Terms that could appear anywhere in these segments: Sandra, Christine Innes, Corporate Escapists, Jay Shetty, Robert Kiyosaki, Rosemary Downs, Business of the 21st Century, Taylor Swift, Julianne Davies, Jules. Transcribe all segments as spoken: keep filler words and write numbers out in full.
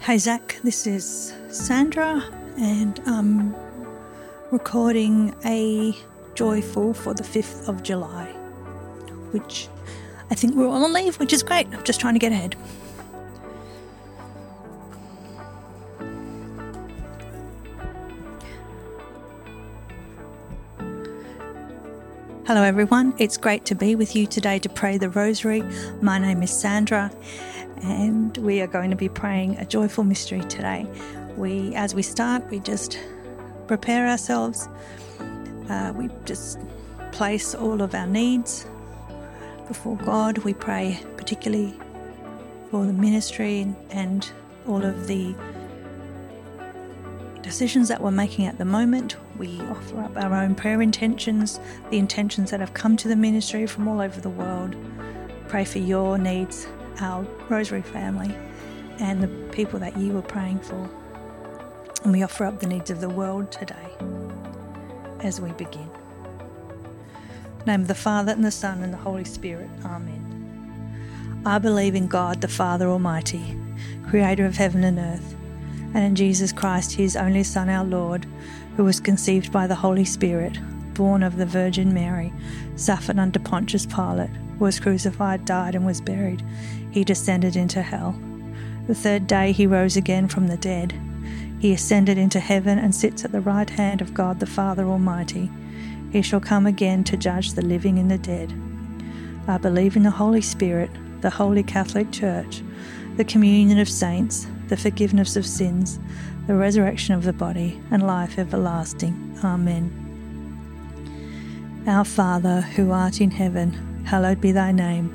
Hey Zach, this is Sandra, and I'm recording a joyful for the fifth of July, which I think we're all on leave, which is great. I'm just trying to get ahead. Hello everyone, it's great to be with you today to pray the rosary. My name is Sandra, and we are going to be praying a joyful mystery today. We, as we start, we just prepare ourselves. Uh, we just place all of our needs before God. We pray particularly for the ministry and all of the decisions that we're making at the moment. We offer up our own prayer intentions, the intentions that have come to the ministry from all over the world. Pray for your needs, our rosary family, and the people that you were praying for. And we offer up the needs of the world today as we begin. In the name of the Father, and the Son, and the Holy Spirit. Amen. I believe in God, the Father Almighty, creator of heaven and earth, and in Jesus Christ, his only Son, our Lord, who was conceived by the Holy Spirit, born of the Virgin Mary, suffered under Pontius Pilate, was crucified, died, and was buried. He descended into hell. The third day he rose again from the dead. He ascended into heaven and sits at the right hand of God the Father Almighty. He shall come again to judge the living and the dead. I believe in the Holy Spirit, the Holy Catholic Church, the communion of saints, the forgiveness of sins, the resurrection of the body, and life everlasting. Amen. Our Father, who art in heaven, hallowed be thy name.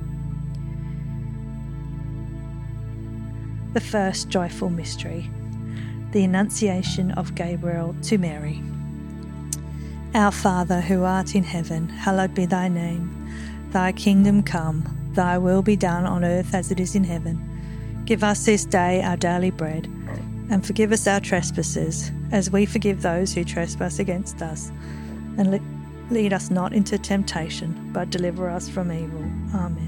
The first joyful mystery, the Annunciation of Gabriel to Mary. Our Father, who art in heaven, hallowed be thy name. Thy kingdom come, thy will be done on earth as it is in heaven. Give us this day our daily bread. And forgive us our trespasses, as we forgive those who trespass against us. And lead us not into temptation, but deliver us from evil. Amen.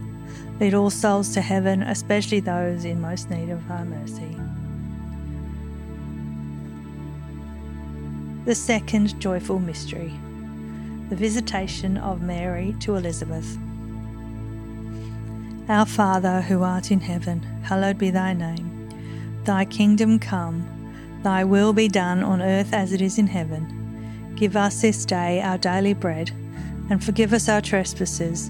Lead all souls to heaven, especially those in most need of thy mercy. The second joyful mystery, the visitation of Mary to Elizabeth. Our Father, who art in heaven, hallowed be thy name. Thy kingdom come, thy will be done on earth as it is in heaven. Give us this day our daily bread, and forgive us our trespasses,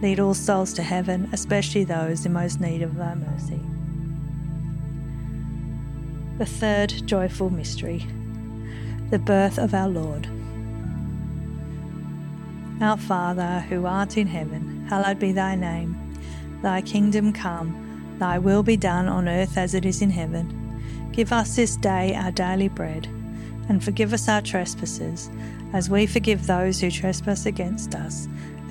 Lead all souls to heaven, especially those in most need of thy mercy. The third joyful mystery, the birth of our Lord. Our Father, who art in heaven, hallowed be thy name. Thy kingdom come, thy will be done on earth as it is in heaven. Give us this day our daily bread, and forgive us our trespasses, as we forgive those who trespass against us.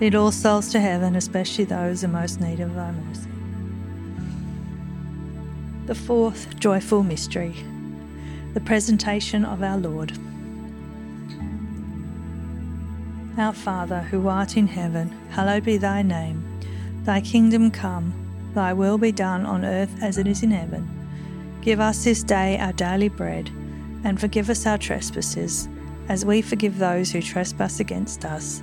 Lead all souls to heaven, especially those in most need of thy mercy. The fourth joyful mystery, the presentation of our Lord. Our Father, who art in heaven, hallowed be thy name. Thy kingdom come, thy will be done on earth as it is in heaven. Give us this day our daily bread, and forgive us our trespasses, as we forgive those who trespass against us.